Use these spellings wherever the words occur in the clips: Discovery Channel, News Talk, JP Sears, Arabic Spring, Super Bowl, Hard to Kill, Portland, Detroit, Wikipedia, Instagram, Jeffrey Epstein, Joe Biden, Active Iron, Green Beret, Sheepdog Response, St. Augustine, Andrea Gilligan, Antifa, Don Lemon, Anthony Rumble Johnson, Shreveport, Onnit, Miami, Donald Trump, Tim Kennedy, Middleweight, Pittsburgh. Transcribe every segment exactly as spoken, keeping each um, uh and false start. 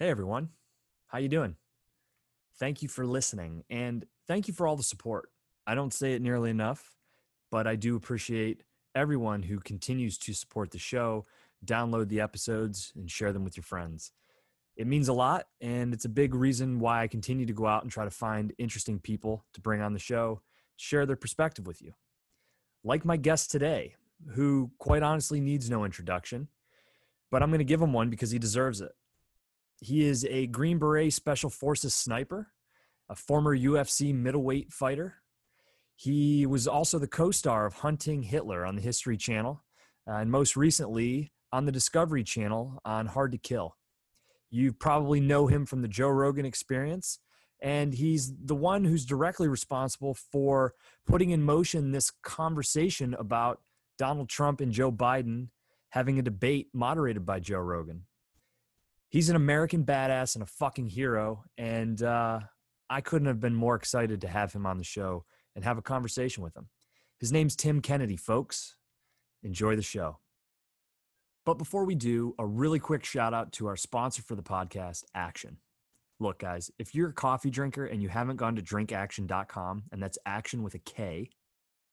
Hey, everyone. How you doing? Thank you for listening, and thank you for all the support. I don't say it nearly enough, but I do appreciate everyone who continues to support the show, download the episodes, and share them with your friends. It means a lot, and it's a big reason why I continue to go out and try to find interesting people to bring on the show, share their perspective with you. Like my guest today, who quite honestly needs no introduction, but I'm going to give him one because he deserves it. He is a Green Beret Special Forces Sniper, a former U F C middleweight fighter. He was also the co-star of Hunting Hitler on the History Channel, uh, and most recently on the Discovery Channel on Hard to Kill. You probably know him from the Joe Rogan Experience, and he's the one who's directly responsible for putting in motion this conversation about Donald Trump and Joe Biden having a debate moderated by Joe Rogan. He's an American badass and a fucking hero, and uh, I couldn't have been more excited to have him on the show and have a conversation with him. His name's Tim Kennedy, folks. Enjoy the show. But before we do, a really quick shout out to our sponsor for the podcast, Action. Look, guys, if you're a coffee drinker and you haven't gone to drink action dot com, and that's Action with a K,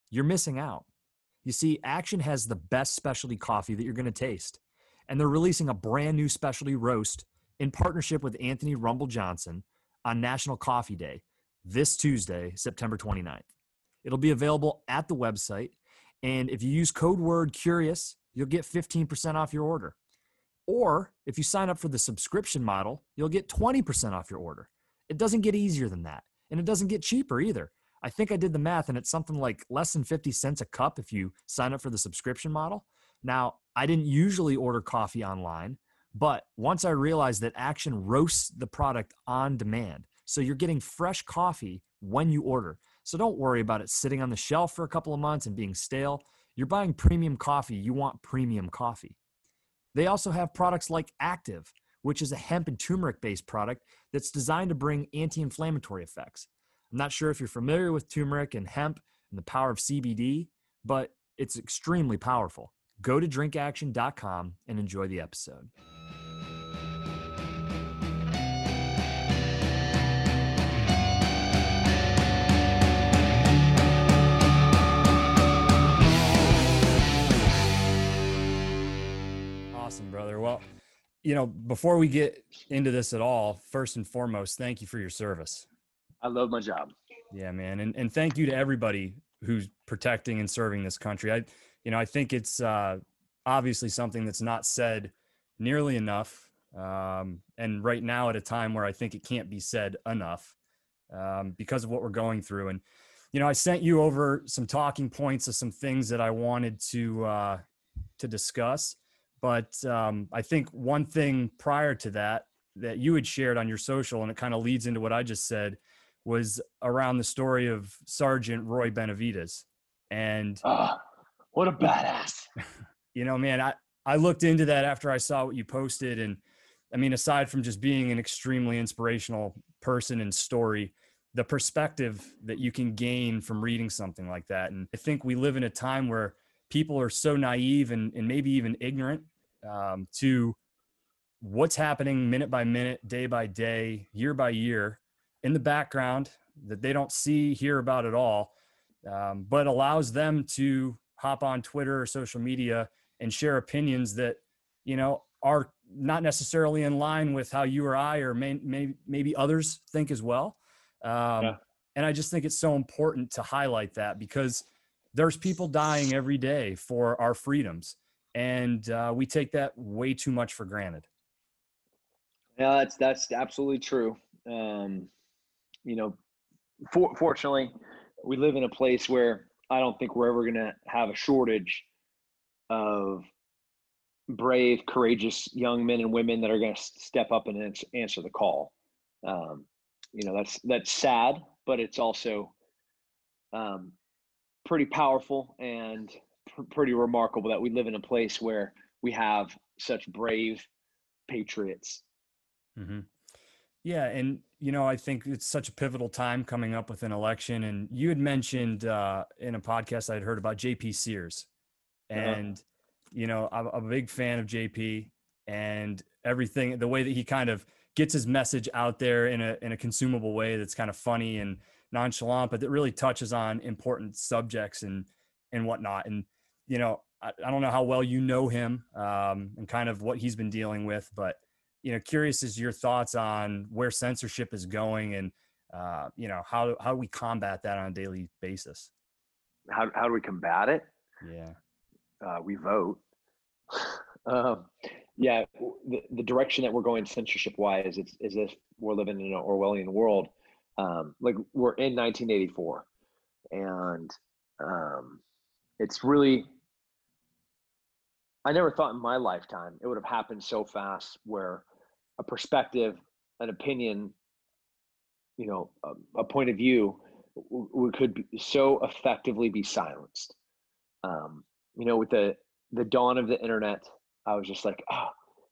you're missing out. You see, Action has the best specialty coffee that you're going to taste, and they're releasing a brand new specialty roast in partnership with Anthony Rumble Johnson on National Coffee Day this Tuesday, September twenty-ninth. It'll be available at the website, and if you use code word CURIOUS, you'll get fifteen percent off your order. Or if you sign up for the subscription model, you'll get twenty percent off your order. It doesn't get easier than that. And it doesn't get cheaper either. I think I did the math, and it's something like less than fifty cents a cup if you sign up for the subscription model. Now, I didn't usually order coffee online, but once I realized that Action roasts the product on demand, so you're getting fresh coffee when you order. So don't worry about it sitting on the shelf for a couple of months and being stale. You're buying premium coffee. You want premium coffee. They also have products like Active, which is a hemp and turmeric-based product that's designed to bring anti-inflammatory effects. I'm not sure if you're familiar with turmeric and hemp and the power of C B D, but it's extremely powerful. Go to drink action dot com and enjoy the episode. Awesome, brother. Well, you know, before we get into this at all, first and foremost, thank you for your service. I love my job. Yeah, man. And and thank you to everybody who's protecting and serving this country. I, you know, I think it's uh, obviously something that's not said nearly enough. Um, and right now at a time where I think it can't be said enough um, because of what we're going through. And, you know, I sent you over some talking points of some things that I wanted to uh, to discuss. But um, I think one thing prior to that, that you had shared on your social, and it kind of leads into what I just said, was around the story of Sergeant Roy Benavides. And oh, what a badass. You know, man, I, I looked into that after I saw what you posted. And I mean, aside from just being an extremely inspirational person and story, the perspective that you can gain from reading something like that. And I think we live in a time where people are so naive and, and maybe even ignorant Um, to what's happening minute by minute, day by day, year by year in the background that they don't see, hear about at all, um, but allows them to hop on Twitter or social media and share opinions that, you know, are not necessarily in line with how you or I or may, may, maybe others think as well. Um, yeah. And I just think it's so important to highlight that because there's people dying every day for our freedoms. And uh, we take that way too much for granted. Yeah, that's that's absolutely true. Um, you know, for, fortunately, we live in a place where I don't think we're ever going to have a shortage of brave, courageous young men and women that are going to step up and ans- answer the call. Um, you know, that's that's sad, but it's also um, pretty powerful and pretty remarkable that we live in a place where we have such brave patriots. Mm-hmm. Yeah. And, you know, I think it's such a pivotal time coming up with an election. And you had mentioned uh, in a podcast I'd heard about J P Sears. And, uh-huh. you know, I'm a big fan of J P. And everything, the way that he kind of gets his message out there in a in a consumable way that's kind of funny and nonchalant, but that really touches on important subjects and and whatnot. And, you know, I, I don't know how well you know him um, and kind of what he's been dealing with, but, you know, curious is your thoughts on where censorship is going and, uh, you know, how, how do we combat that on a daily basis? How how do we combat it? Yeah. Uh, we vote. um, yeah. The, the direction that we're going censorship wise, it's as if we're living in an Orwellian world. Um, like we're in nineteen eighty-four and, um, it's really, I never thought in my lifetime it would have happened so fast where a perspective, an opinion, you know, a, a point of view w- w- could be so effectively be silenced. Um, you know, with the, the dawn of the internet, I was just like, oh,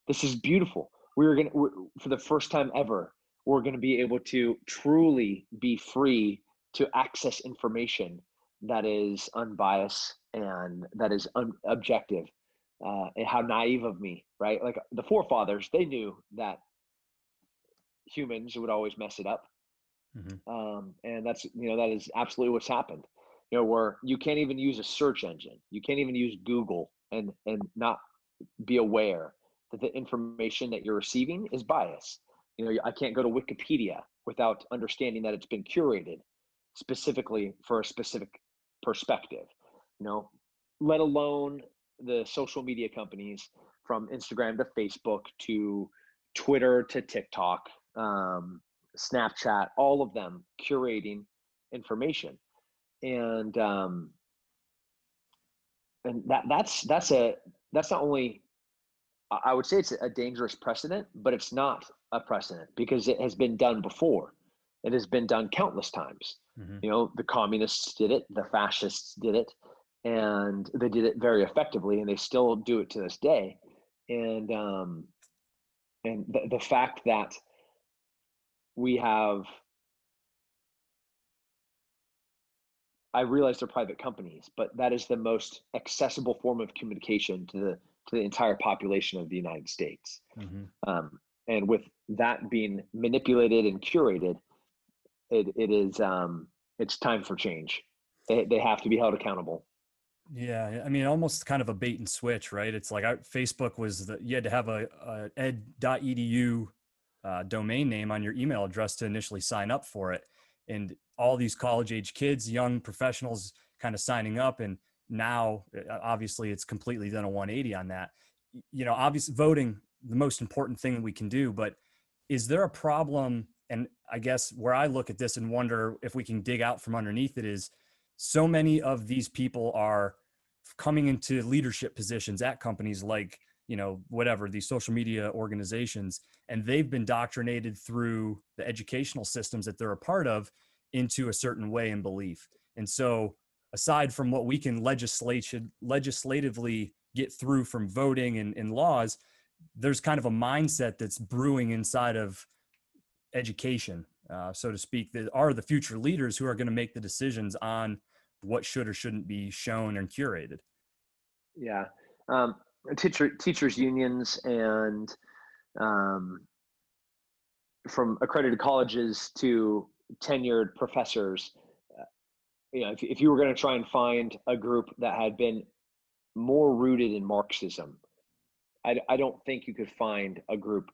this is beautiful. We were going to, for the first time ever, we're going to be able to truly be free to access information that is unbiased and that is un- objective. Uh, and how naive of me, right? Like the forefathers, they knew that humans would always mess it up. Mm-hmm. Um, and that's, you know, that is absolutely what's happened. You know, where you can't even use a search engine. You can't even use Google and, and not be aware that the information that you're receiving is biased. You know, I can't go to Wikipedia without understanding that it's been curated specifically for a specific perspective, you know, let alone the social media companies from Instagram to Facebook to Twitter to TikTok, um, Snapchat, all of them curating information. And, um, and that that's, that's a, that's not only, I would say it's a dangerous precedent, but it's not a precedent because it has been done before. It has been done countless times. Mm-hmm. You know, the communists did it, the fascists did it, and they did it very effectively, and they still do it to this day. And um, and the, the fact that we have, I realize they're private companies, but that is the most accessible form of communication to the to the entire population of the United States. Mm-hmm. Um, and with that being manipulated and curated, it it is um, it's time for change. They they have to be held accountable. Yeah. I mean, almost kind of a bait and switch, right? It's like I, Facebook was the, you had to have a, a ed dot e d u uh, domain name on your email address to initially sign up for it. And all these college age kids, young professionals kind of signing up. And now obviously it's completely done a one eighty on that, you know, obviously voting, the most important thing we can do, but is there a problem? And I guess where I look at this and wonder if we can dig out from underneath it is, so many of these people are coming into leadership positions at companies like, you know, whatever, these social media organizations, and they've been indoctrinated through the educational systems that they're a part of into a certain way and belief. And so aside from what we can legislation, legislatively get through from voting and, and laws, there's kind of a mindset that's brewing inside of education, Uh, so to speak, that are the future leaders who are going to make the decisions on what should or shouldn't be shown and curated. Yeah. Um, teacher, teachers unions and um, from accredited colleges to tenured professors, uh, you know, if, if you were going to try and find a group that had been more rooted in Marxism, I, I don't think you could find a group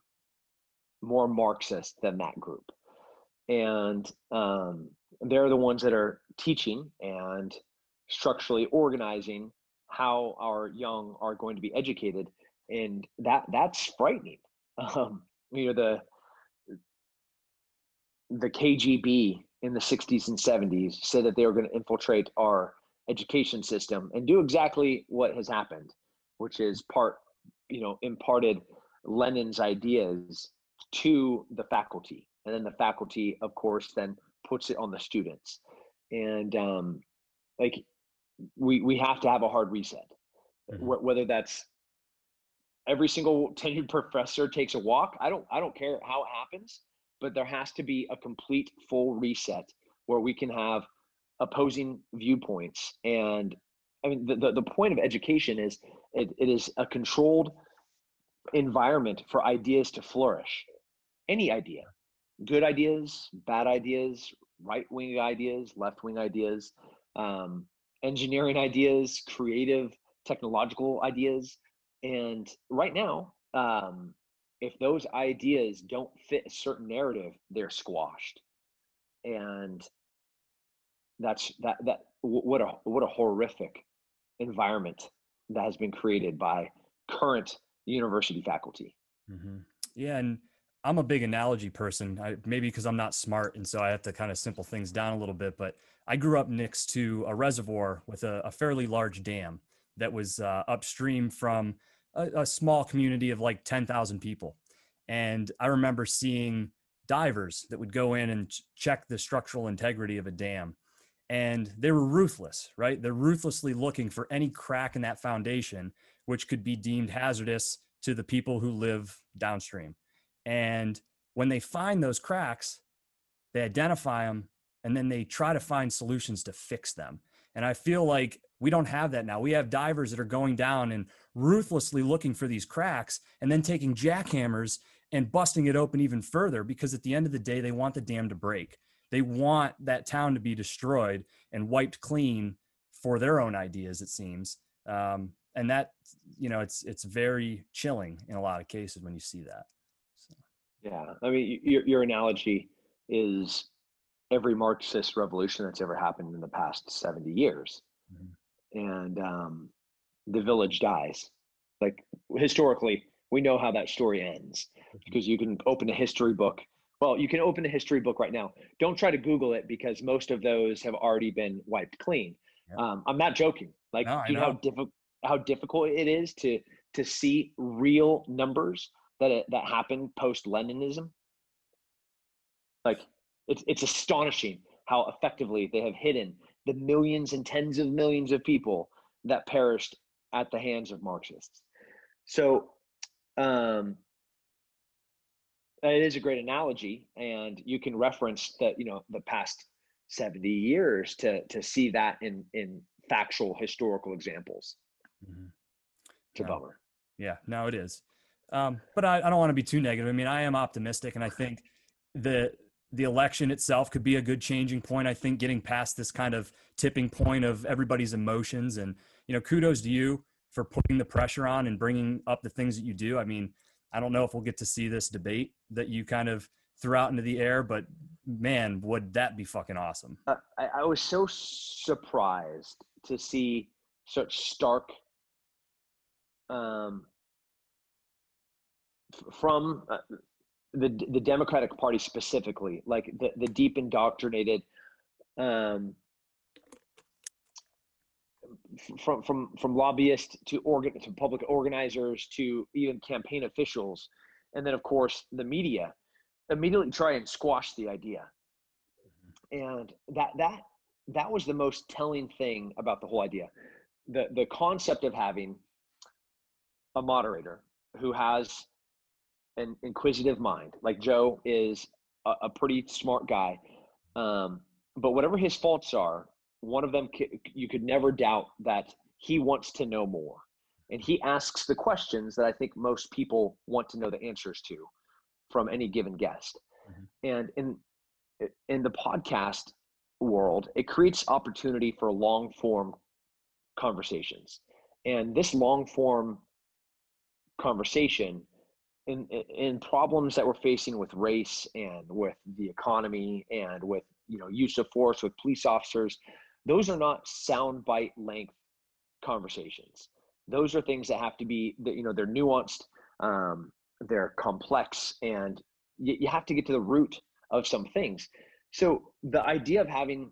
more Marxist than that group. And um, they're the ones that are teaching and structurally organizing how our young are going to be educated. And that that's frightening. Um, you know, the, the K G B in the sixties and seventies said that they were going to infiltrate our education system and do exactly what has happened, which is part, you know, imparted Lenin's ideas to the faculty. And then the faculty, of course, then puts it on the students. And um, like we we have to have a hard reset, mm-hmm. whether that's every single tenured professor takes a walk. I don't I don't care how it happens, but there has to be a complete full reset where we can have opposing viewpoints. And I mean, the, the, the point of education is it, it is a controlled environment for ideas to flourish. Any idea, good ideas, bad ideas, right-wing ideas, left-wing ideas, um, engineering ideas, creative, technological ideas. And right now, um, if those ideas don't fit a certain narrative, they're squashed. And that's that, that what a, what a horrific environment that has been created by current university faculty. Mm-hmm. Yeah. And I'm a big analogy person, I, maybe because I'm not smart. And so I have to kind of simple things down a little bit, but I grew up next to a reservoir with a, a fairly large dam that was uh, upstream from a, a small community of like ten thousand people. And I remember seeing divers that would go in and ch- check the structural integrity of a dam. And they were ruthless, right? They're ruthlessly looking for any crack in that foundation, which could be deemed hazardous to the people who live downstream. And when they find those cracks, they identify them, and then they try to find solutions to fix them. And I feel like we don't have that now. We have divers that are going down and ruthlessly looking for these cracks and then taking jackhammers and busting it open even further, because at the end of the day, they want the dam to break. They want that town to be destroyed and wiped clean for their own ideas, it seems. Um, and that, you know, it's it's very chilling in a lot of cases when you see that. So. Yeah, I mean, your, your analogy is every Marxist revolution that's ever happened in the past seventy years. Mm-hmm. And um, the village dies. Like, historically, we know how that story ends, because you can open a history book. Well, you can open a history book right now. Don't try to Google it, because most of those have already been wiped clean. Yeah. Um, I'm not joking. Like, no, you know, know how, diffi- how difficult it is to to see real numbers that that happened post-Leninism? Like, it's it's astonishing how effectively they have hidden the millions and tens of millions of people that perished at the hands of Marxists. So, um, it is a great analogy, and you can reference the, you know, the past seventy years to to see that in, in factual historical examples. Mm-hmm. It's a no. bummer. Yeah, no, it is. Um, but I, I don't want to be too negative. I mean, I am optimistic, and I think the the election itself could be a good changing point. I think getting past this kind of tipping point of everybody's emotions, and, you know, kudos to you for putting the pressure on and bringing up the things that you do. I mean, I don't know if we'll get to see this debate that you kind of threw out into the air, but man, would that be fucking awesome. Uh, I, I was so surprised to see such stark, um, f- from uh, the the Democratic Party specifically, like the, the deep indoctrinated, um, from from from lobbyists to organ to public organizers to even campaign officials, and then of course the media immediately try and squash the idea. And that that that was the most telling thing about the whole idea. The the concept of having a moderator who has an inquisitive mind, like Joe is a, a pretty smart guy, um, but whatever his faults are, one of them, you could never doubt that he wants to know more. And he asks the questions that I think most people want to know the answers to from any given guest. Mm-hmm. And in, in the podcast world, it creates opportunity for long form conversations. And this long form conversation in, in problems that we're facing with race and with the economy and with, you know, use of force with police officers, those are not soundbite length conversations. Those are things that have to be, you know, they're nuanced, um, they're complex, and you, you have to get to the root of some things. So the idea of having,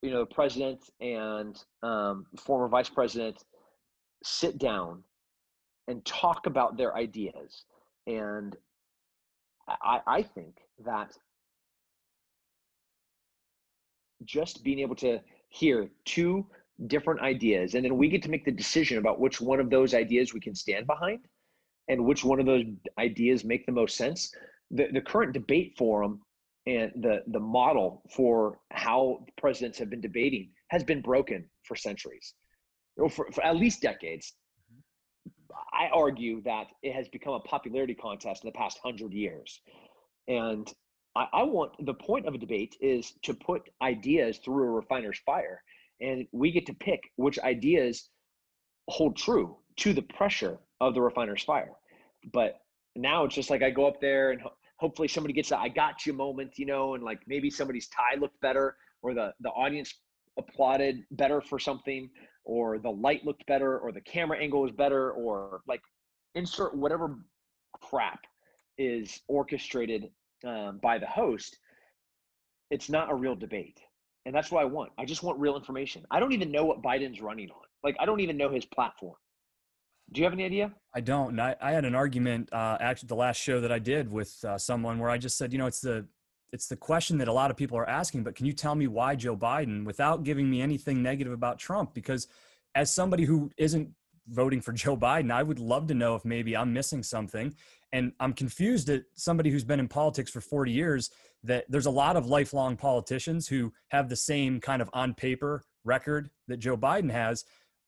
you know, the president and um, former vice president sit down and talk about their ideas. And I, I think that just being able to hear two different ideas, and then we get to make the decision about which one of those ideas we can stand behind and which one of those ideas make the most sense. The, the current debate forum and the, the model for how presidents have been debating has been broken for centuries, or for, for at least decades. I argue that it has become a popularity contest in the past hundred years. And I, I want, the point of a debate is to put ideas through a refiner's fire, and we get to pick which ideas hold true to the pressure of the refiner's fire. But now it's just like, I go up there and ho- hopefully somebody gets that I got you moment, you know, and like maybe somebody's tie looked better, or the, the audience applauded better for something, or the light looked better, or the camera angle was better, or like insert whatever crap is orchestrated um, by the host. It's not a real debate. And that's what I want. I just want real information. I don't even know what Biden's running on. Like, I don't even know his platform. Do you have any idea? I don't. I, I had an argument uh, actually the last show that I did with uh, someone where I just said, you know, it's the it's the question that a lot of people are asking, but can you tell me why Joe Biden, without giving me anything negative about Trump? Because as somebody who isn't voting for Joe Biden, I would love to know if maybe I'm missing something. And I'm confused at somebody who's been in politics for forty years, that there's a lot of lifelong politicians who have the same kind of on paper record that Joe Biden has.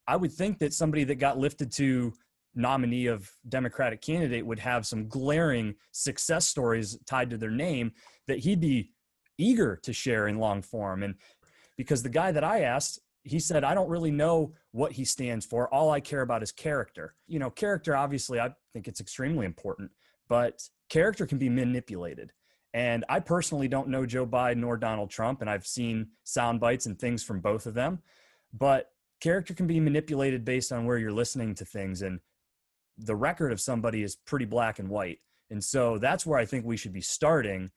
I would think that somebody that got lifted to nominee of Democratic candidate would have some glaring success stories tied to their name that he'd be eager to share in long form. And because the guy that I asked, he said, I don't really know what he stands for. All I care about is character. You know, character, obviously, I think it's extremely important, but character can be manipulated. And I personally don't know Joe Biden or Donald Trump, and I've seen sound bites and things from both of them, but character can be manipulated based on where you're listening to things. And the record of somebody is pretty black and white. And so that's where I think we should be starting,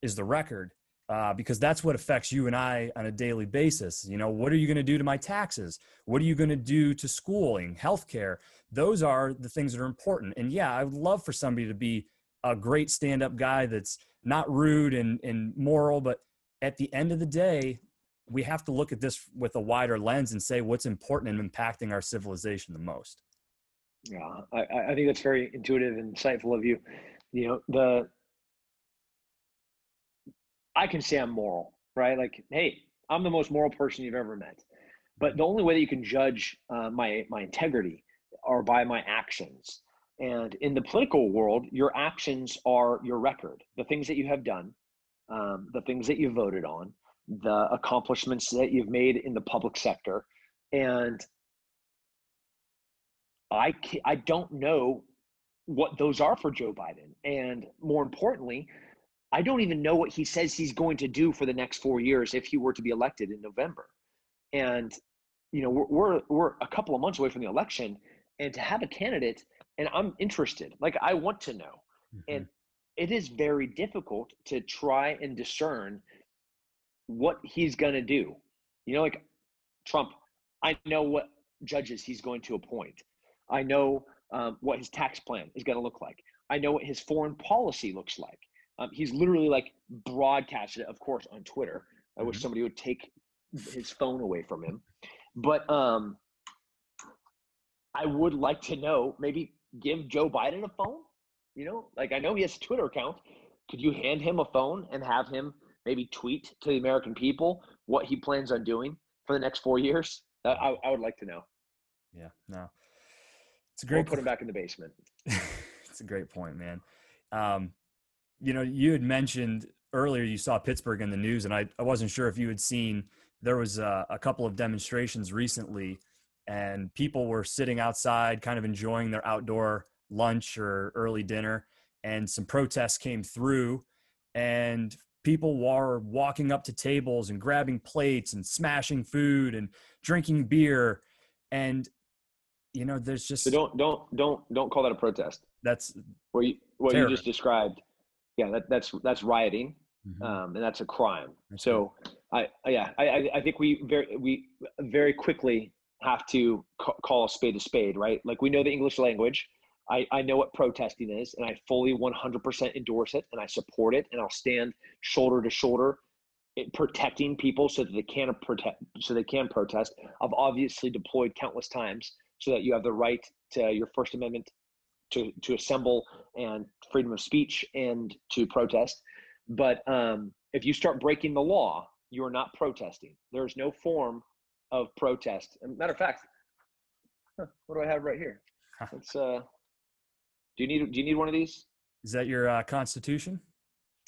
is the record, uh, because that's what affects you and I on a daily basis. You know, what are you going to do to my taxes? What are you going to do to schooling, healthcare? Those are the things that are important. And yeah, I would love for somebody to be a great stand-up guy that's not rude and, and moral, but at the end of the day, we have to look at this with a wider lens and say what's important and impacting our civilization the most. Yeah, I, I think that's very intuitive and insightful of you. You know, the I can say I'm moral, right? Like, hey, I'm the most moral person you've ever met. But the only way that you can judge uh, my my integrity are by my actions. And in the political world, your actions are your record, the things that you have done, um, the things that you voted on, the accomplishments that you've made in the public sector. And I, I don't know what those are for Joe Biden. And more importantly, I don't even know what he says he's going to do for the next four years if he were to be elected in November. And, you know, we're, we're, we're a couple of months away from the election, and to have a candidate, and I'm interested, like I want to know. Mm-hmm. And it is very difficult to try and discern what he's going to do. You know, like Trump, I know what judges he's going to appoint. I know um, what his tax plan is going to look like. I know what his foreign policy looks like. Um, he's literally like broadcasted it, of course, on Twitter. I wish somebody would take his phone away from him. But um, I would like to know, maybe give Joe Biden a phone. You know, like I know he has a Twitter account. Could you hand him a phone and have him maybe tweet to the American people what he plans on doing for the next four years. Uh, I, I would like to know. Yeah, no, it's a great. Or put him back in the basement. It's a great point, man. Um, you know, you had mentioned earlier you saw Pittsburgh in the news, and I, I wasn't sure if you had seen. There was a, a couple of demonstrations recently, and people were sitting outside, kind of enjoying their outdoor lunch or early dinner, and some protests came through, and people were walking up to tables and grabbing plates and smashing food and drinking beer. And, you know, there's just. So don't, don't, don't, don't call that a protest. That's what you, what you just described. Yeah. That, that's, that's rioting. Mm-hmm. Um, and that's a crime. That's so right. I, yeah, I, I think we very, we very quickly have to ca- call a spade a spade, right? Like we know the English language. I, I know what protesting is, and I fully one hundred percent endorse it, and I support it, and I'll stand shoulder to shoulder it, protecting people so that they can protect, so they can protest. I've obviously deployed countless times so that you have the right to your First Amendment to, to assemble and freedom of speech and to protest. But um, if you start breaking the law, you are not protesting. There is no form of protest. And matter of fact, huh, what do I have right here? Let's, uh, do you need do you need one of these? Is that your uh, Constitution?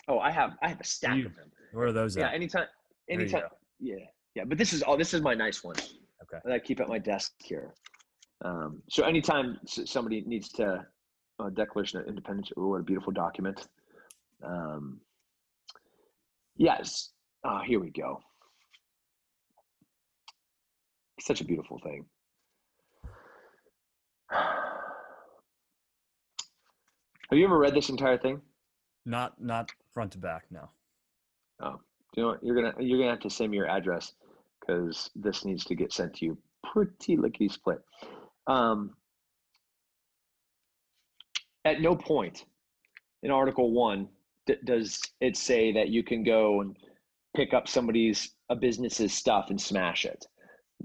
Oh, I have I have a stack you, of them. Where are those? Yeah, at? anytime, anytime. Yeah, yeah. But this is all. This is my nice one. Okay. That I keep at my desk here. Um, so anytime somebody needs to uh, Declaration of Independence, oh, what a beautiful document. Um, yes. Oh, here we go. Such a beautiful thing. Have you ever read this entire thing? Not, not front to back. No. Oh, you know what? You're gonna, you're gonna have to send me your address because this needs to get sent to you pretty lickety split. Um, at no point in Article One d- does it say that you can go and pick up somebody's a business's stuff and smash it.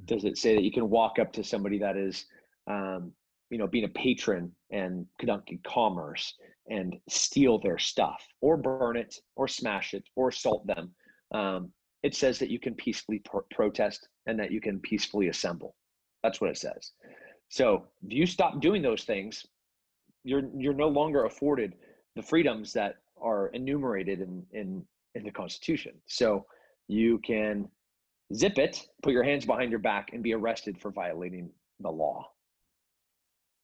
Does it say that you can walk up to somebody that is, um, you know, being a patron and conducting commerce and steal their stuff or burn it or smash it or assault them? Um, it says that you can peacefully pro- protest and that you can peacefully assemble. That's what it says. So if you stop doing those things, you're you're no longer afforded the freedoms that are enumerated in in, in the Constitution. So you can zip it, put your hands behind your back, and be arrested for violating the law.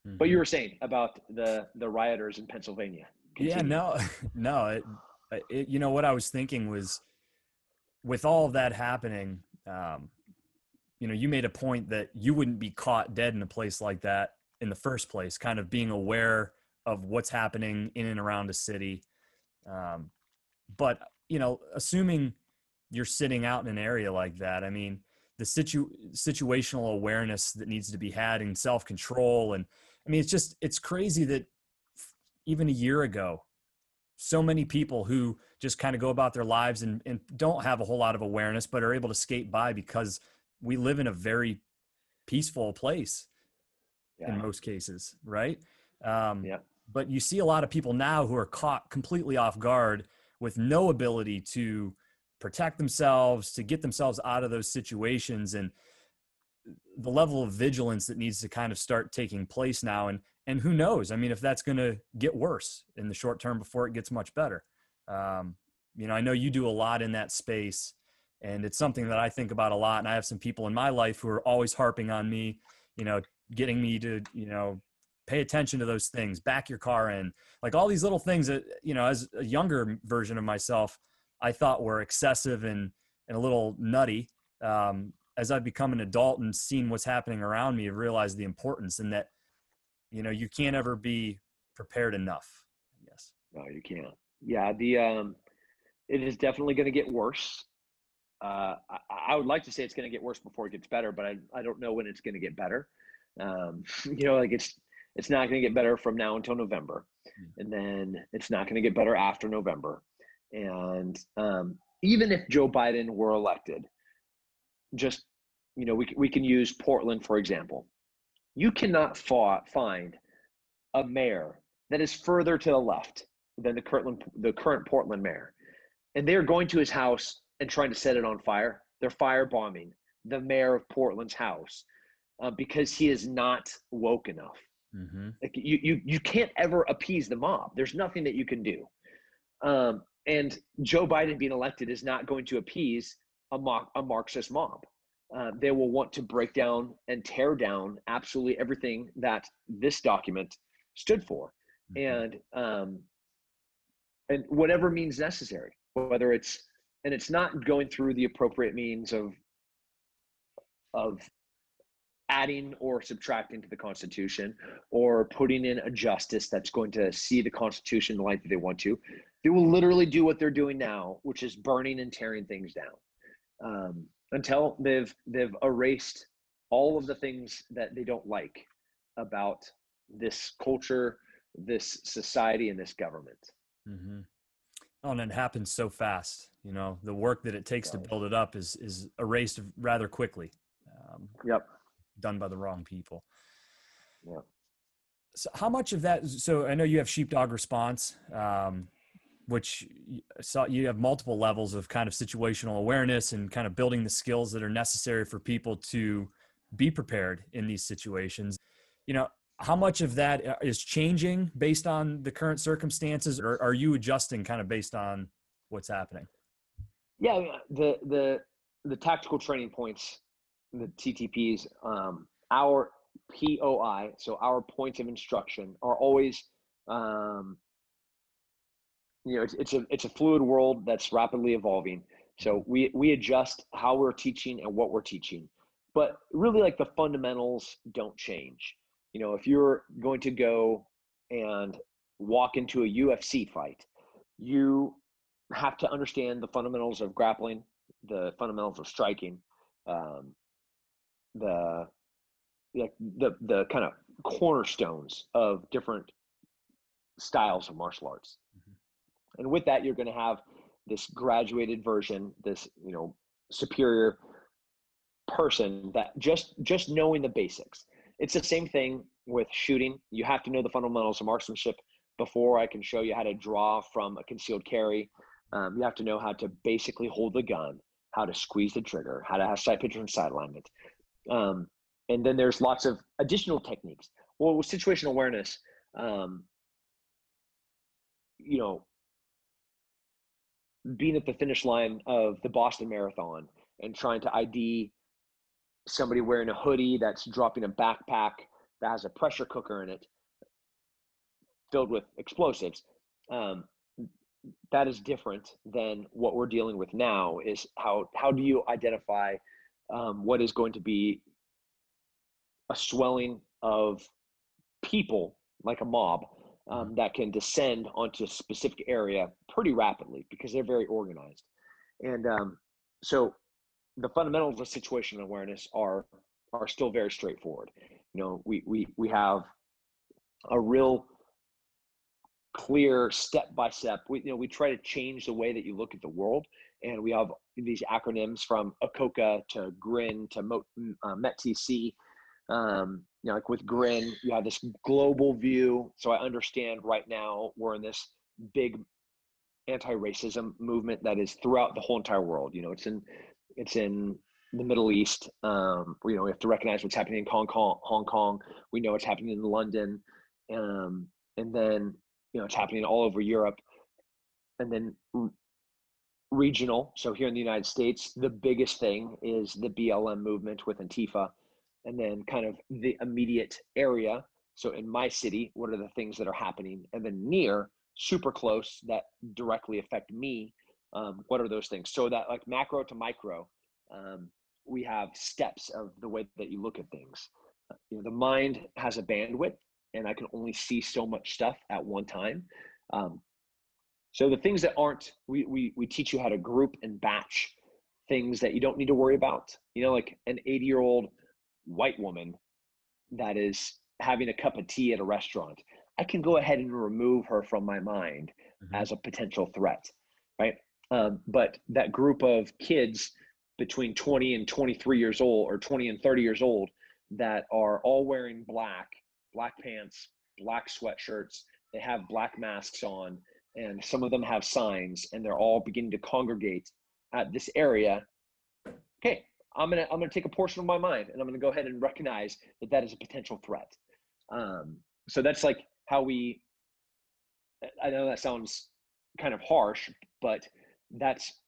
Mm-hmm. But you were saying about the, the rioters in Pennsylvania. Continue. Yeah, no, no. It, it, you know, what I was thinking was with all of that happening, um, you know, you made a point that you wouldn't be caught dead in a place like that in the first place, kind of being aware of what's happening in and around a city. Um, but, you know, assuming you're sitting out in an area like that, I mean, the situ situational awareness that needs to be had and self-control. And I mean, it's just, it's crazy that even a year ago, so many people who just kind of go about their lives and, and don't have a whole lot of awareness, but are able to skate by because we live in a very peaceful place yeah. in most cases. Right. Um, yeah. But you see a lot of people now who are caught completely off guard with no ability to protect themselves, to get themselves out of those situations, and the level of vigilance that needs to kind of start taking place now. And, and who knows, I mean, if that's going to get worse in the short term before it gets much better. Um, you know, I know you do a lot in that space, and it's something that I think about a lot. And I have some people in my life who are always harping on me, you know, getting me to, you know, pay attention to those things, back your car in, like all these little things that, you know, as a younger version of myself, I thought were excessive and, and a little nutty. Um, as I've become an adult and seen what's happening around me, I've realized the importance and that, you know, you can't ever be prepared enough, I guess. No, you can't. Yeah. The, um, it is definitely going to get worse. Uh, I, I would like to say it's going to get worse before it gets better, but I, I don't know when it's going to get better. Um, you know, like it's, it's not going to get better from now until November. Mm-hmm. And then it's not going to get better after November. And um, even if Joe Biden were elected, just, you know, we, we can use Portland, for example. You cannot fa- find a mayor that is further to the left than the current, the current Portland mayor. And they're going to his house and trying to set it on fire. They're firebombing the mayor of Portland's house uh, because he is not woke enough. Mm-hmm. Like you, you, you can't ever appease the mob. There's nothing that you can do. Um, And Joe Biden being elected is not going to appease a, mo- a Marxist mob. Uh, they will want to break down and tear down absolutely everything that this document stood for, mm-hmm. and um, and whatever means necessary. Whether it's and it's not going through the appropriate means of of adding or subtracting to the Constitution or putting in a justice that's going to see the Constitution the light that they want to. They will literally do what they're doing now, which is burning and tearing things down um, until they've they've erased all of the things that they don't like about this culture, this society, and this government. Mm-hmm. Oh, and it happens so fast. You know, the work that it takes to build it up is is erased rather quickly. Um, yep. Done by the wrong people. Yeah. So how much of that? So I know you have Sheepdog Response. Um, which so you have multiple levels of kind of situational awareness and kind of building the skills that are necessary for people to be prepared in these situations. You know, How much of that is changing based on the current circumstances, or are you adjusting kind of based on what's happening? Yeah, the the the tactical training points, the T T Ps, um, our P O I, so our points of instruction are always, um, you know, it's, it's a it's a fluid world that's rapidly evolving. So we we adjust how we're teaching and what we're teaching, but really like the fundamentals don't change. You know, if you're going to go and walk into a U F C fight, you have to understand the fundamentals of grappling, the fundamentals of striking, um, the like the the kind of cornerstones of different styles of martial arts. Mm-hmm. And with that, you're going to have this graduated version, this you know superior person that just just knowing the basics. It's the same thing with shooting. You have to know the fundamentals of marksmanship before I can show you how to draw from a concealed carry. Um, you have to know how to basically hold the gun, how to squeeze the trigger, how to have sight picture and sight alignment. Um, and then there's lots of additional techniques. Well, with situational awareness, um, you know, being at the finish line of the Boston Marathon and trying to I D somebody wearing a hoodie that's dropping a backpack that has a pressure cooker in it filled with explosives. Um, that is different than what we're dealing with now. Is how, how do you identify um, what is going to be a swelling of people like a mob um, that can descend onto a specific area pretty rapidly because they're very organized. And um, so, the fundamentals of situational awareness are are still very straightforward. You know, we we we have a real clear step by step. We you know we try to change the way that you look at the world, and we have these acronyms from ACOCA to GRIN to Mo, uh, METTC. Um, you know, like with GRIN, you have this global view. So I understand right now we're in this big anti-racism movement that is throughout the whole entire world. You know, it's in It's in the Middle East. Um, you know, we have to recognize what's happening in Hong Kong. Hong Kong. We know it's happening in London, um, and then you know it's happening all over Europe, and then re- regional. So here in the United States, the biggest thing is the B L M movement with Antifa, and then kind of the immediate area. So in my city, what are the things that are happening, and then near, super close that directly affect me. Um, what are those things? So that like macro to micro, um, we have steps of the way that you look at things. You know, the mind has a bandwidth, and I can only see so much stuff at one time. Um, so the things that aren't, we, we we teach you how to group and batch things that you don't need to worry about. You know, like an eighty-year-old white woman that is having a cup of tea at a restaurant. I can go ahead and remove her from my mind mm-hmm. as a potential threat, right? Um, but that group of kids between twenty and twenty-three years old, or twenty and thirty years old, that are all wearing black, black pants, black sweatshirts, they have black masks on, and some of them have signs, and they're all beginning to congregate at this area. Okay, I'm gonna I'm gonna take a portion of my mind, and I'm gonna go ahead and recognize that that is a potential threat. Um, so that's like how we. I know that sounds kind of harsh, but that's,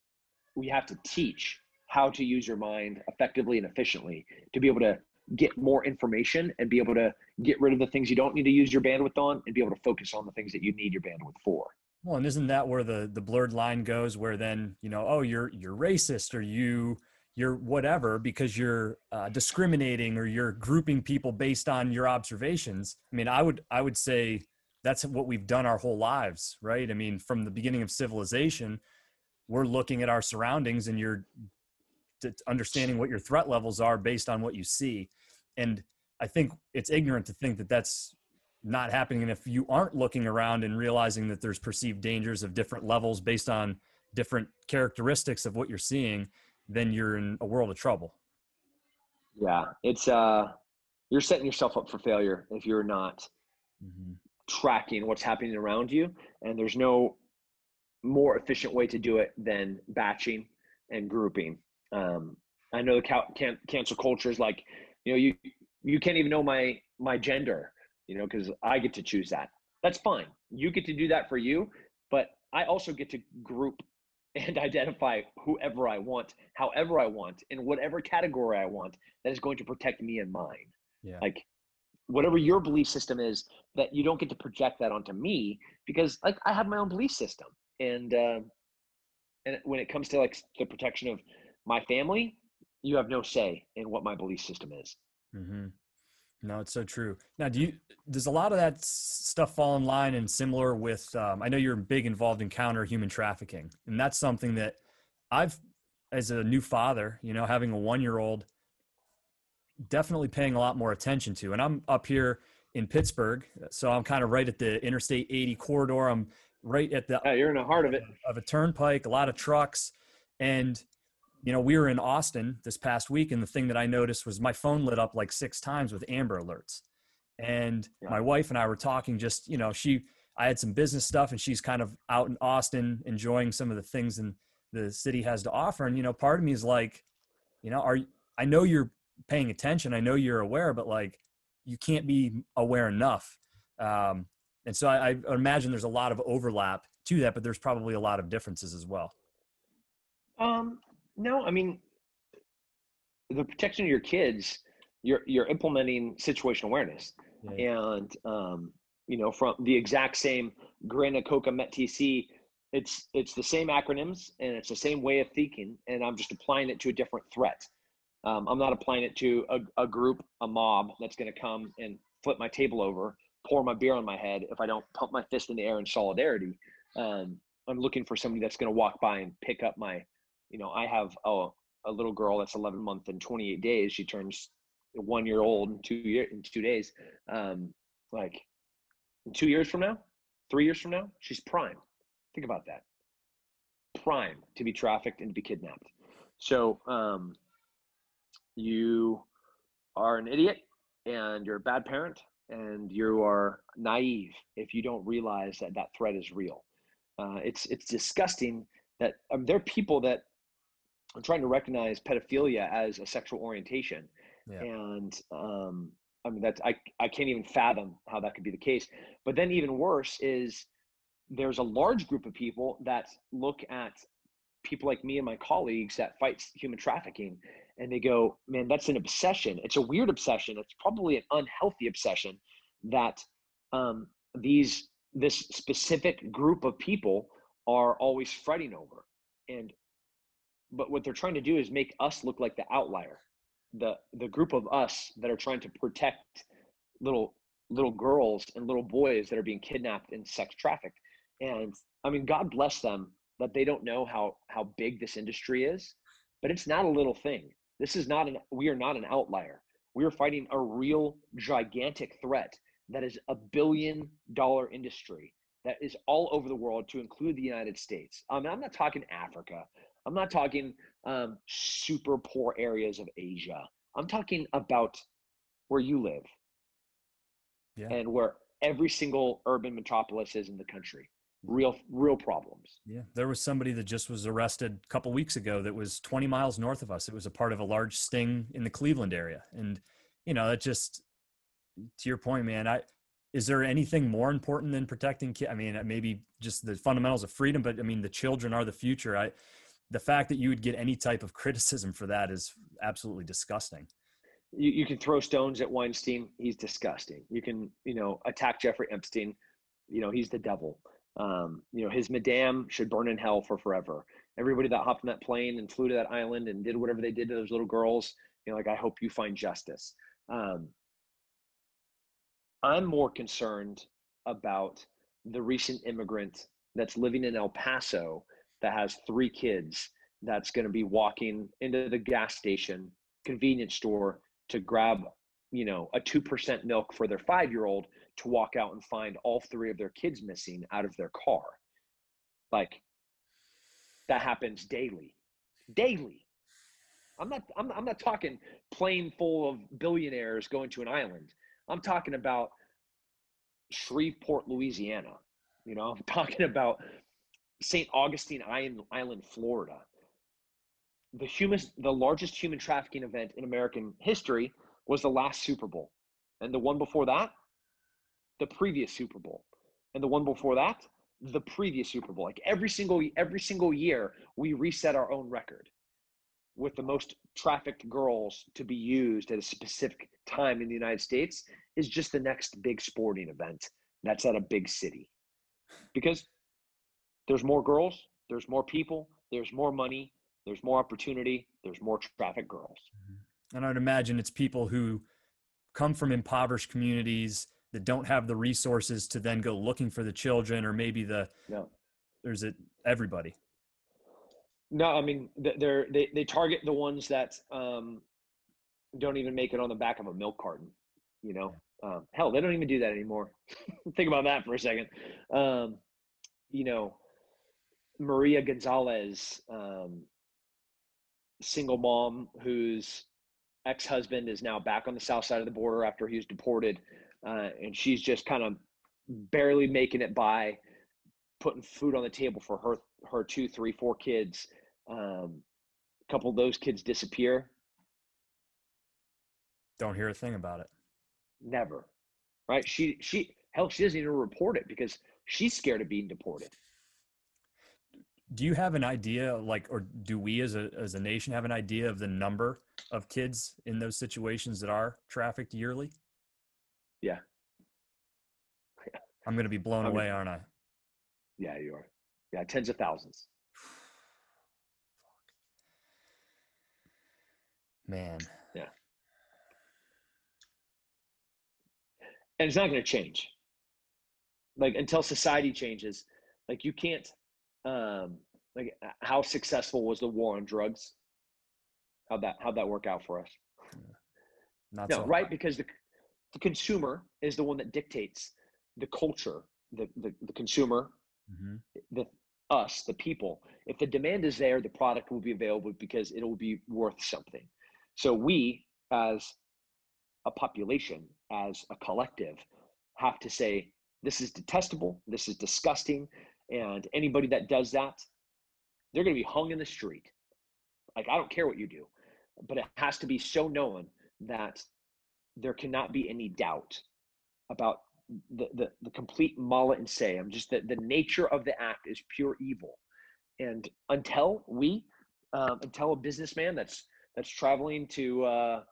we have to teach how to use your mind effectively and efficiently to be able to get more information and be able to get rid of the things you don't need to use your bandwidth on and be able to focus on the things that you need your bandwidth for. Well, and isn't that where the, the blurred line goes, where then, you know, oh, you're, you're racist, or you, you're whatever, because you're uh, discriminating, or you're grouping people based on your observations. I mean, I would, I would say that's what we've done our whole lives, right? I mean, from the beginning of civilization, we're looking at our surroundings, and you're understanding what your threat levels are based on what you see. And I think it's ignorant to think that that's not happening. And if you aren't looking around and realizing that there's perceived dangers of different levels based on different characteristics of what you're seeing, then you're in a world of trouble. Yeah. It's uh, you're setting yourself up for failure if you're not mm-hmm. tracking what's happening around you. And there's no more efficient way to do it than batching and grouping. Um, I know the ca- can- cancel culture is like, you know, you, you can't even know my, my gender. you know, because I get to choose that. That's fine. You get to do that for you, but I also get to group and identify whoever I want, however I want, in whatever category I want that is going to protect me and mine. Yeah. Like, whatever your belief system is, that you don't get to project that onto me, because like I have my own belief system. And, uh, and when it comes to like the protection of my family, you have no say in what my belief system is. Mm-hmm. No, it's so true. Now, do you, does a lot of that stuff fall in line and similar with, um, I know you're big involved in counter human trafficking, and that's something that I've, as a new father, you know, having a one-year-old, definitely paying a lot more attention to. And I'm up here in Pittsburgh, so I'm kind of right at the Interstate eighty corridor. I'm right at the, yeah, you're in the heart of it, of a turnpike, a lot of trucks. And, you know, we were in Austin this past week, and the thing that I noticed was my phone lit up like six times with Amber Alerts. And yeah. my wife and I were talking just, you know, she, I had some business stuff, and she's kind of out in Austin enjoying some of the things in the city has to offer. And, you know, part of me is like, you know, are, I know you're paying attention, I know you're aware, but like, you can't be aware enough. Um, and so I, I imagine there's a lot of overlap to that, but there's probably a lot of differences as well. Um. No, I mean, the protection of your kids, you're you're implementing situational awareness. Yeah. And, um, you know, from the exact same Grana Coca Met T C, it's, it's the same acronyms, and it's the same way of thinking, and I'm just applying it to a different threat. Um, I'm not applying it to a, a group, a mob that's going to come and flip my table over, pour my beer on my head if I don't pump my fist in the air in solidarity. Um, I'm looking for somebody that's going to walk by and pick up my, you know, I have a, a little girl that's eleven months and twenty-eight days. She turns one year old in two year in two days. Um, like two years from now, three years from now, she's prime. Think about that. Prime to be trafficked and to be kidnapped. So um, you are an idiot, and you're a bad parent, and you are naive if you don't realize that that threat is real. Uh, it's it's disgusting that um, there are people that I'm trying to recognize pedophilia as a sexual orientation. Yeah. And um, I mean, that's, I, I can't even fathom how that could be the case. But then even worse is there's a large group of people that look at people like me and my colleagues that fight human trafficking, and they go, man, that's an obsession. It's a weird obsession. It's probably an unhealthy obsession that um, these, this specific group of people are always fretting over. And, but what they're trying to do is make us look like the outlier, the the group of us that are trying to protect little little girls and little boys that are being kidnapped and sex trafficked. And I mean, God bless them that they don't know how how big this industry is, but it's not a little thing. This is not an, we are not an outlier. We are fighting a real gigantic threat that is a billion dollar industry that is all over the world, to include the United States. I mean, I'm not talking Africa. I'm not talking um, super poor areas of Asia. I'm talking about where you live, yeah, and where every single urban metropolis is in the country. Real, real problems. Yeah. There was somebody that just was arrested a couple of weeks ago that was twenty miles north of us. It was a part of a large sting in the Cleveland area. And, you know, that just, to your point, man, I, is there anything more important than protecting kids? I mean, maybe just the fundamentals of freedom, but I mean, the children are the future. I, the fact that you would get any type of criticism for that is absolutely disgusting. You, you can throw stones at Weinstein. He's disgusting. You can, you know, attack Jeffrey Epstein. You know, he's the devil. Um, you know, his madame should burn in hell for forever. Everybody that hopped on that plane and flew to that island and did whatever they did to those little girls, you know, like, I hope you find justice. Um, I'm more concerned about the recent immigrant that's living in El Paso that has three kids, that's going to be walking into the gas station, convenience store to grab, you know, a two percent milk for their five-year-old, to walk out and find all three of their kids missing out of their car. Like, that happens daily, daily. I'm not, I'm, I'm not talking plane full of billionaires going to an island. I'm talking about Shreveport, Louisiana. You know, I'm talking about Saint Augustine Island, Florida. The human, the largest human trafficking event in American history was the last Super Bowl. And the one before that the previous Super Bowl, and the one before that, the previous Super Bowl. Like every single every single year, we reset our own record with the most trafficked girls to be used at a specific time in the United States is just the next big sporting event that's at a big city. Because there's more girls, there's more people, there's more money, there's more opportunity, there's more trafficked girls. And I would imagine it's people who come from impoverished communities that don't have the resources to then go looking for the children, or maybe the, no. there's a, everybody. No, I mean, they're, they, they target the ones that um, don't even make it on the back of a milk carton, you know? Um, hell, they don't even do that anymore. Think about that for a second. Um, you know, Maria Gonzalez, um, single mom whose ex-husband is now back on the south side of the border after he was deported. Uh, and she's just kind of barely making it by putting food on the table for her, her two, three, four kids. Um, a couple of those kids disappear. Don't hear a thing about it. Never. Right. She, she, hell, she doesn't even report it because she's scared of being deported. Do you have an idea, like, or do we as a, as a nation have an idea of the number of kids in those situations that are trafficked yearly? Yeah. yeah. I'm going to be blown I mean, away, aren't I? Yeah, you are. Yeah, tens of thousands. Man. Yeah. And it's not going to change. Like, until society changes, like, you can't, um, like, how successful was the war on drugs? How'd that, how'd that work out for us? Yeah. Not no, so right? High. Because the The consumer is the one that dictates the culture, the, the, the consumer, mm-hmm. the us, the people. If the demand is there, the product will be available because it will be worth something. So we as a population, as a collective, have to say, this is detestable, this is disgusting, and anybody that does that, they're going to be hung in the street. Like, I don't care what you do, but it has to be so known that there cannot be any doubt about the, the, the complete mala and say, I'm just that the nature of the act is pure evil. And until we, um, until a businessman that's, that's traveling to, uh,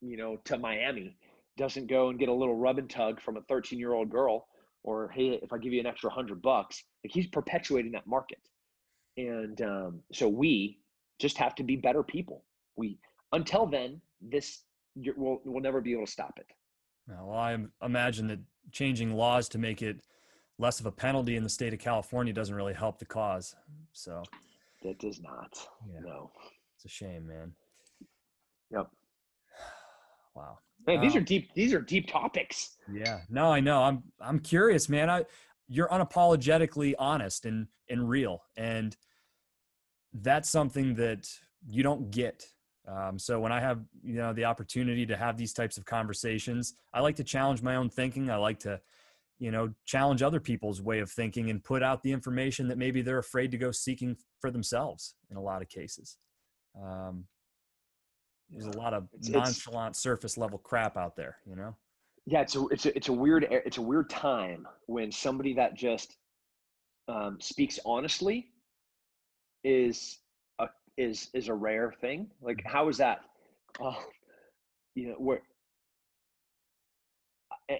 you know, to Miami doesn't go and get a little rub and tug from a thirteen year old girl, or, hey, if I give you an extra hundred bucks, like, he's perpetuating that market. And, um, so we just have to be better people. We, until then, this, You're, we'll, we'll never be able to stop it. Well, I imagine that changing laws to make it less of a penalty in the state of California doesn't really help the cause. So that does not. Yeah. No, it's a shame, man. Yep. Wow. Hey, um, these are deep. These are deep topics. Yeah. No, I know. I'm I'm curious, man. I you're unapologetically honest and and real, and that's something that you don't get. Um, so when I have, you know, the opportunity to have these types of conversations, I like to challenge my own thinking. I like to, you know, challenge other people's way of thinking and put out the information that maybe they're afraid to go seeking for themselves in a lot of cases. Um, there's a lot of it's, nonchalant it's, surface level crap out there, you know? Yeah. It's a, it's a, it's a weird, it's a weird time when somebody that just, um, speaks honestly is, is is a rare thing. Like, how is that? Uh, you know, where I,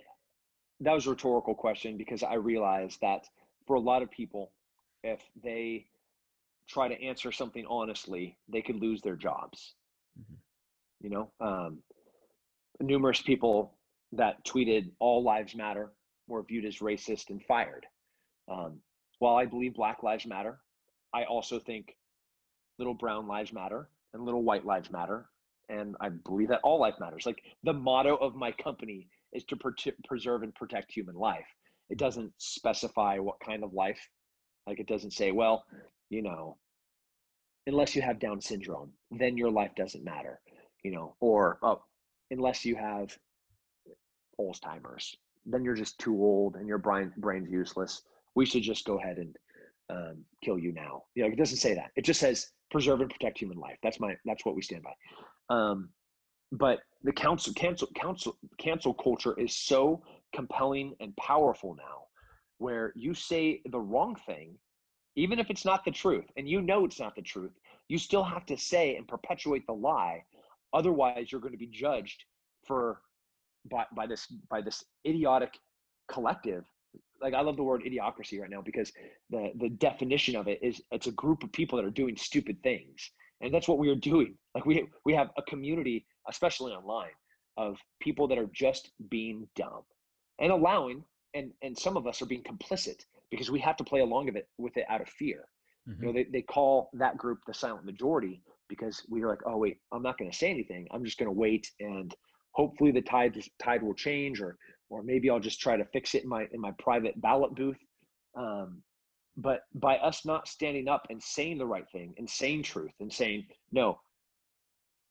that was a rhetorical question, because I realized that for a lot of people, if they try to answer something honestly, they could lose their jobs. Mm-hmm. You know, um, numerous people that tweeted all lives matter were viewed as racist and fired. Um, while I believe Black Lives Matter, I also think little brown lives matter and little white lives matter. And I believe that all life matters. Like, the motto of my company is to per- preserve and protect human life. It doesn't specify what kind of life. Like, it doesn't say, well, you know, unless you have Down syndrome, then your life doesn't matter, you know, or oh, unless you have Alzheimer's, then you're just too old and your brain brain's useless. We should just go ahead and um, kill you now. You know, it doesn't say that. It just says, preserve and protect human life. That's my, that's what we stand by. Um, But the council, cancel, council, cancel culture is so compelling and powerful now, where you say the wrong thing, even if it's not the truth, and you know it's not the truth, you still have to say and perpetuate the lie. Otherwise, you're going to be judged for by, by this by this idiotic collective. Like, I love the word idiocracy right now, because the the definition of it is it's a group of people that are doing stupid things. And that's what we are doing. Like, we we have a community, especially online, of people that are just being dumb and allowing, and and some of us are being complicit because we have to play along with it, with it out of fear. Mm-hmm. You know, they, they call that group the silent majority because we are like, oh wait, I'm not going to say anything. I'm just going to wait, and hopefully the tide tide will change, or or maybe I'll just try to fix it in my in my private ballot booth. Um, But by us not standing up and saying the right thing and saying truth and saying, no,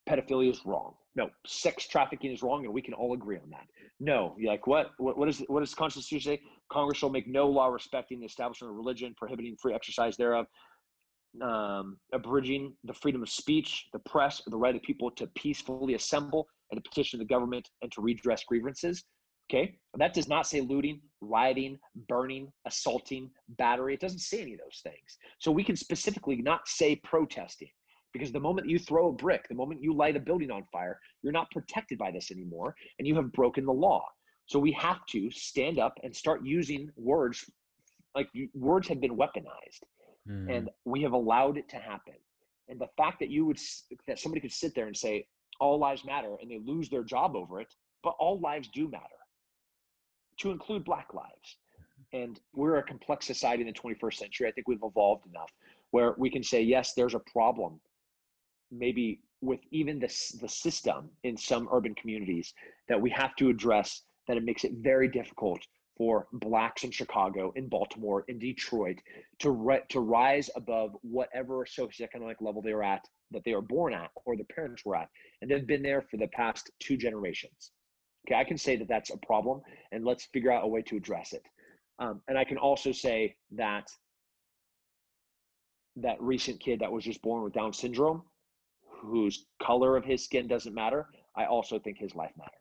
pedophilia is wrong. No, sex trafficking is wrong, and we can all agree on that. No, you're like, what? What, what, is, what does the Constitution say? Congress shall make no law respecting the establishment of religion, prohibiting free exercise thereof, um, abridging the freedom of speech, the press, or the right of people to peacefully assemble and to petition the government and to redress grievances. Okay, and that does not say looting, rioting, burning, assaulting, battery. It doesn't say any of those things. So we can specifically not say protesting, because the moment you throw a brick, the moment you light a building on fire, you're not protected by this anymore, and you have broken the law. So we have to stand up and start using words. Like, words have been weaponized, mm. and we have allowed it to happen. And the fact that you would that somebody could sit there and say all lives matter, and they lose their job over it, but all lives do matter, to include Black lives. And we're a complex society in the twenty-first century. I think we've evolved enough where we can say, yes, there's a problem, maybe with even the, the system in some urban communities that we have to address, that it makes it very difficult for Blacks in Chicago, in Baltimore, in Detroit to, re- to rise above whatever socioeconomic level they are at, that they are born at, or their parents were at, and they've been there for the past two generations. Okay, I can say that that's a problem, and let's figure out a way to address it. Um, and I can also say that that recent kid that was just born with Down syndrome, whose color of his skin doesn't matter, I also think his life matters.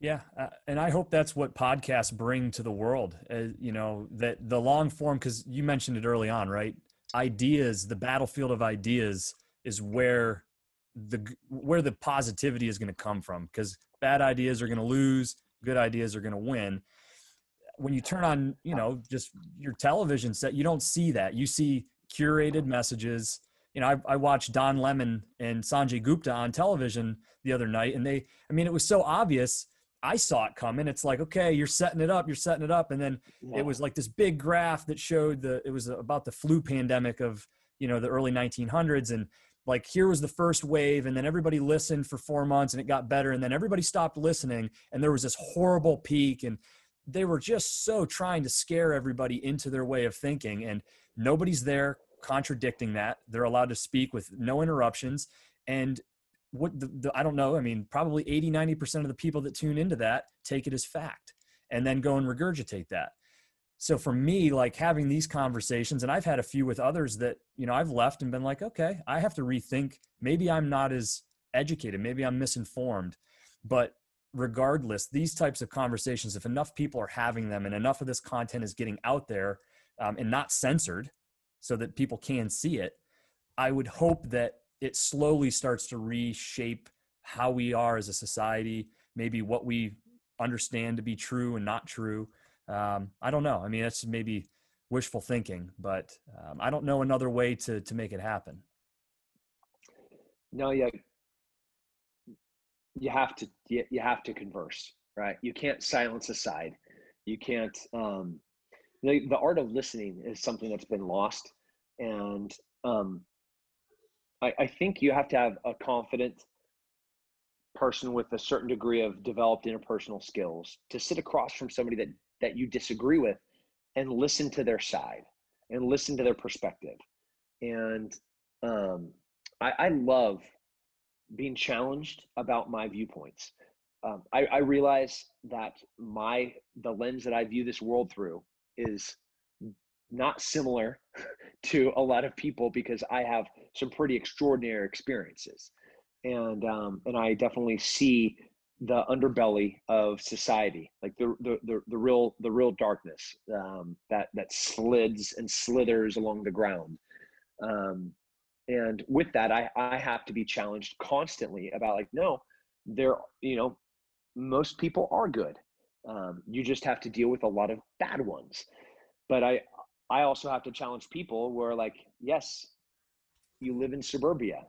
Yeah, uh, and I hope that's what podcasts bring to the world, uh, you know, that the long form, because you mentioned it early on, right? Ideas, the battlefield of ideas is where the where the positivity is going to come from, because bad ideas are going to lose, good ideas are going to win. When you turn on, you know, just your television set, you don't see that. You see curated messages. You know, I, I watched Don Lemon and Sanjay Gupta on television the other night, and they, I mean, it was so obvious. I saw it coming. It's like, okay, you're setting it up, you're setting it up. And then yeah. It was like this big graph that showed the, it was about the flu pandemic of, you know, the early nineteen hundreds. And like, here was the first wave, and then everybody listened for four months and it got better. And then everybody stopped listening, and there was this horrible peak, and they were just so trying to scare everybody into their way of thinking, and nobody's there contradicting that. They're allowed to speak with no interruptions. And what the, the I don't know, I mean, probably eighty, ninety percent of the people that tune into that take it as fact and then go and regurgitate that. So for me, like, having these conversations, and I've had a few with others that, you know, I've left and been like, okay, I have to rethink. Maybe I'm not as educated. Maybe I'm misinformed. But regardless, these types of conversations, if enough people are having them and enough of this content is getting out there um, and not censored so that people can see it, I would hope that it slowly starts to reshape how we are as a society, maybe what we understand to be true and not true. Um, I don't know. I mean, that's maybe wishful thinking, but um, I don't know another way to to make it happen. No, yeah, you have to you, you have to converse, right? You can't silence aside. You can't. Um, the, the art of listening is something that's been lost, and um, I, I think you have to have a confident person with a certain degree of developed interpersonal skills to sit across from somebody that. that you disagree with, and listen to their side and listen to their perspective. And um, I, I love being challenged about my viewpoints. Um, I, I realize that my, the lens that I view this world through is not similar to a lot of people, because I have some pretty extraordinary experiences. And um, and I definitely see the underbelly of society, like the the the, the real the real darkness um, that that slids and slithers along the ground. Um, and with that, I I have to be challenged constantly about, like, no, there, you know, most people are good. Um, you just have to deal with a lot of bad ones. But I I also have to challenge people where, like, yes, you live in suburbia.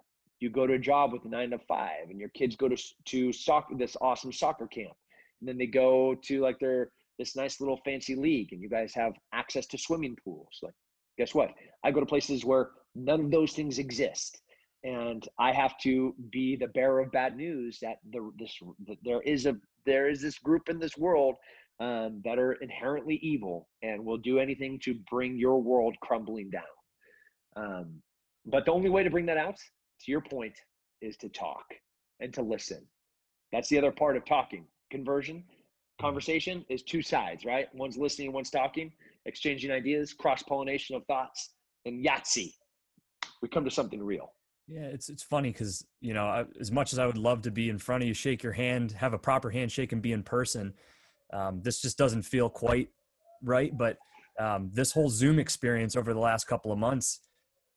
You go to a job with a nine to five, and your kids go to to soccer, this awesome soccer camp, and then they go to, like, their this nice little fancy league, and you guys have access to swimming pools. Like, guess what? I go to places where none of those things exist, and I have to be the bearer of bad news that the this that there is a there is this group in this world um, that are inherently evil and will do anything to bring your world crumbling down. Um, but the only way to bring that out, to your point, is to talk and to listen. That's the other part of talking. Conversion, conversation is two sides, right? One's listening, one's talking, exchanging ideas, cross-pollination of thoughts, and Yahtzee. We come to something real. Yeah, it's it's funny because, you know, I, as much as I would love to be in front of you, shake your hand, have a proper handshake and be in person, um, this just doesn't feel quite right. But um, this whole Zoom experience over the last couple of months,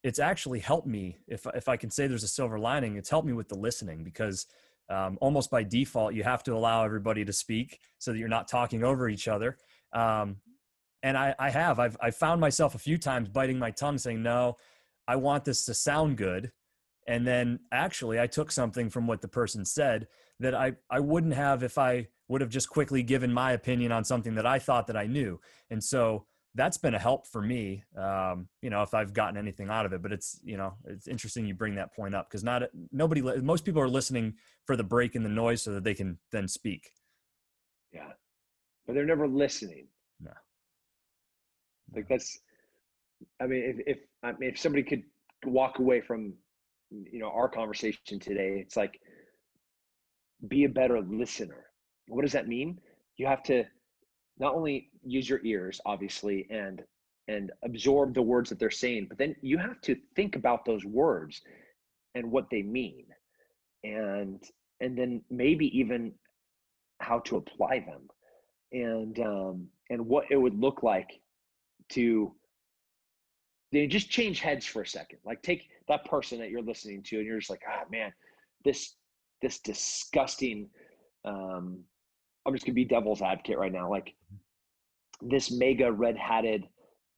it's actually helped me. If if I can say there's a silver lining, it's helped me with the listening, because um, almost by default, you have to allow everybody to speak so that you're not talking over each other. Um, and I, I have, I've, I've found myself a few times biting my tongue saying, no, I want this to sound good. And then actually I took something from what the person said that I, I wouldn't have if I would have just quickly given my opinion on something that I thought that I knew. And so that's been a help for me, um, you know, if I've gotten anything out of it. But it's, you know, it's interesting you bring that point up, because not nobody, most people are listening for the break in the noise so that they can then speak. Yeah, but they're never listening. No, like that's, I mean, if if I mean, if somebody could walk away from, you know, our conversation today, it's like, be a better listener. What does that mean? You have to not only use your ears, obviously, and and absorb the words that they're saying, but then you have to think about those words and what they mean, and and then maybe even how to apply them, and um, and what it would look like to, you know, just change heads for a second. Like, take that person that you're listening to, and you're just like, ah, man, this this disgusting. Um, I'm just gonna be devil's advocate right now. Like, this mega red-hatted,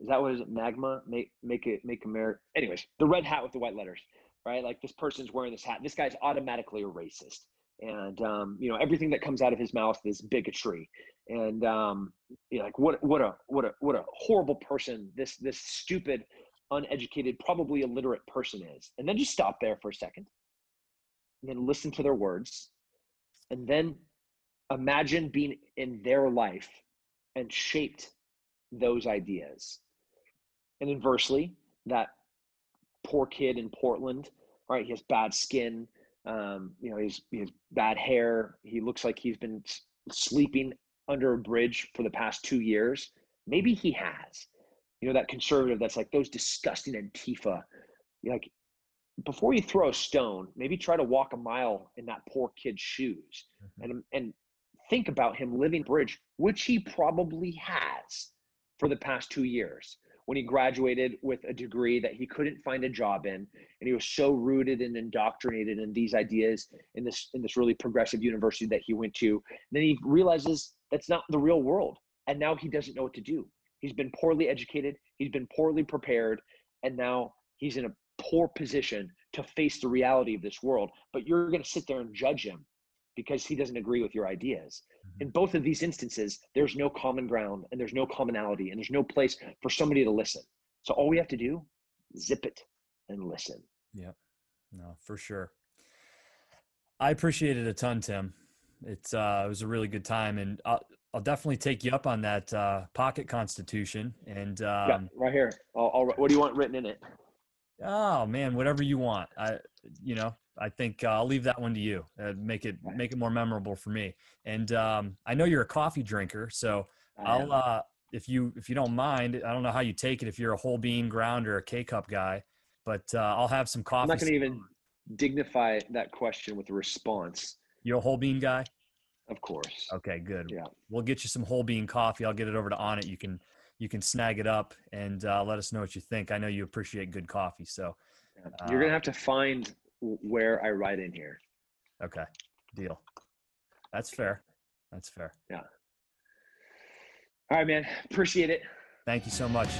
is that what is it? Magma? Make make it make America. Anyways, the red hat with the white letters, right? Like, this person's wearing this hat. This guy's automatically a racist, and um, you know, everything that comes out of his mouth is bigotry. And um, you know, like, what what a what a what a horrible person this this stupid, uneducated, probably illiterate person is. And then just stop there for a second, and then listen to their words, and then imagine being in their life and shaped those ideas. And inversely, that poor kid in Portland, right? He has bad skin. Um, you know, he's, he has bad hair. He looks like he's been sleeping under a bridge for the past two years. Maybe he has, you know, that conservative that's like those disgusting Antifa. You're like, before you throw a stone, maybe try to walk a mile in that poor kid's shoes, and, and, think about him living bridge, which he probably has for the past two years when he graduated with a degree that he couldn't find a job in. And he was so rooted and indoctrinated in these ideas in this, in this really progressive university that he went to. And then he realizes that's not the real world. And now he doesn't know what to do. He's been poorly educated. He's been poorly prepared. And now he's in a poor position to face the reality of this world. But you're going to sit there and judge him because he doesn't agree with your ideas. In both of these instances, there's no common ground and there's no commonality and there's no place for somebody to listen. So all we have to do, zip it and listen. Yeah, no, for sure. I appreciate it a ton, Tim. It's, uh, it was a really good time, and I'll, I'll definitely take you up on that uh, pocket constitution. And um, yeah, right here. I'll, I'll, what do you want written in it? Oh man, whatever you want. I, you know, I think uh, I'll leave that one to you. Uh, make it make it more memorable for me. And um, I know you're a coffee drinker, so I'll uh, if you if you don't mind, I don't know how you take it if you're a whole bean ground or a K cup guy, but uh, I'll have some coffee. I'm not gonna even dignify that question with a response. You're a whole bean guy? Of course. Okay, good. Yeah. We'll get you some whole bean coffee. I'll get it over to Onnit. You can you can snag it up and uh, let us know what you think. I know you appreciate good coffee, so. Yeah. You're uh, going to have to find where I write in here. Okay, deal. That's fair. That's fair. Yeah. All right, man. Appreciate it. Thank you so much.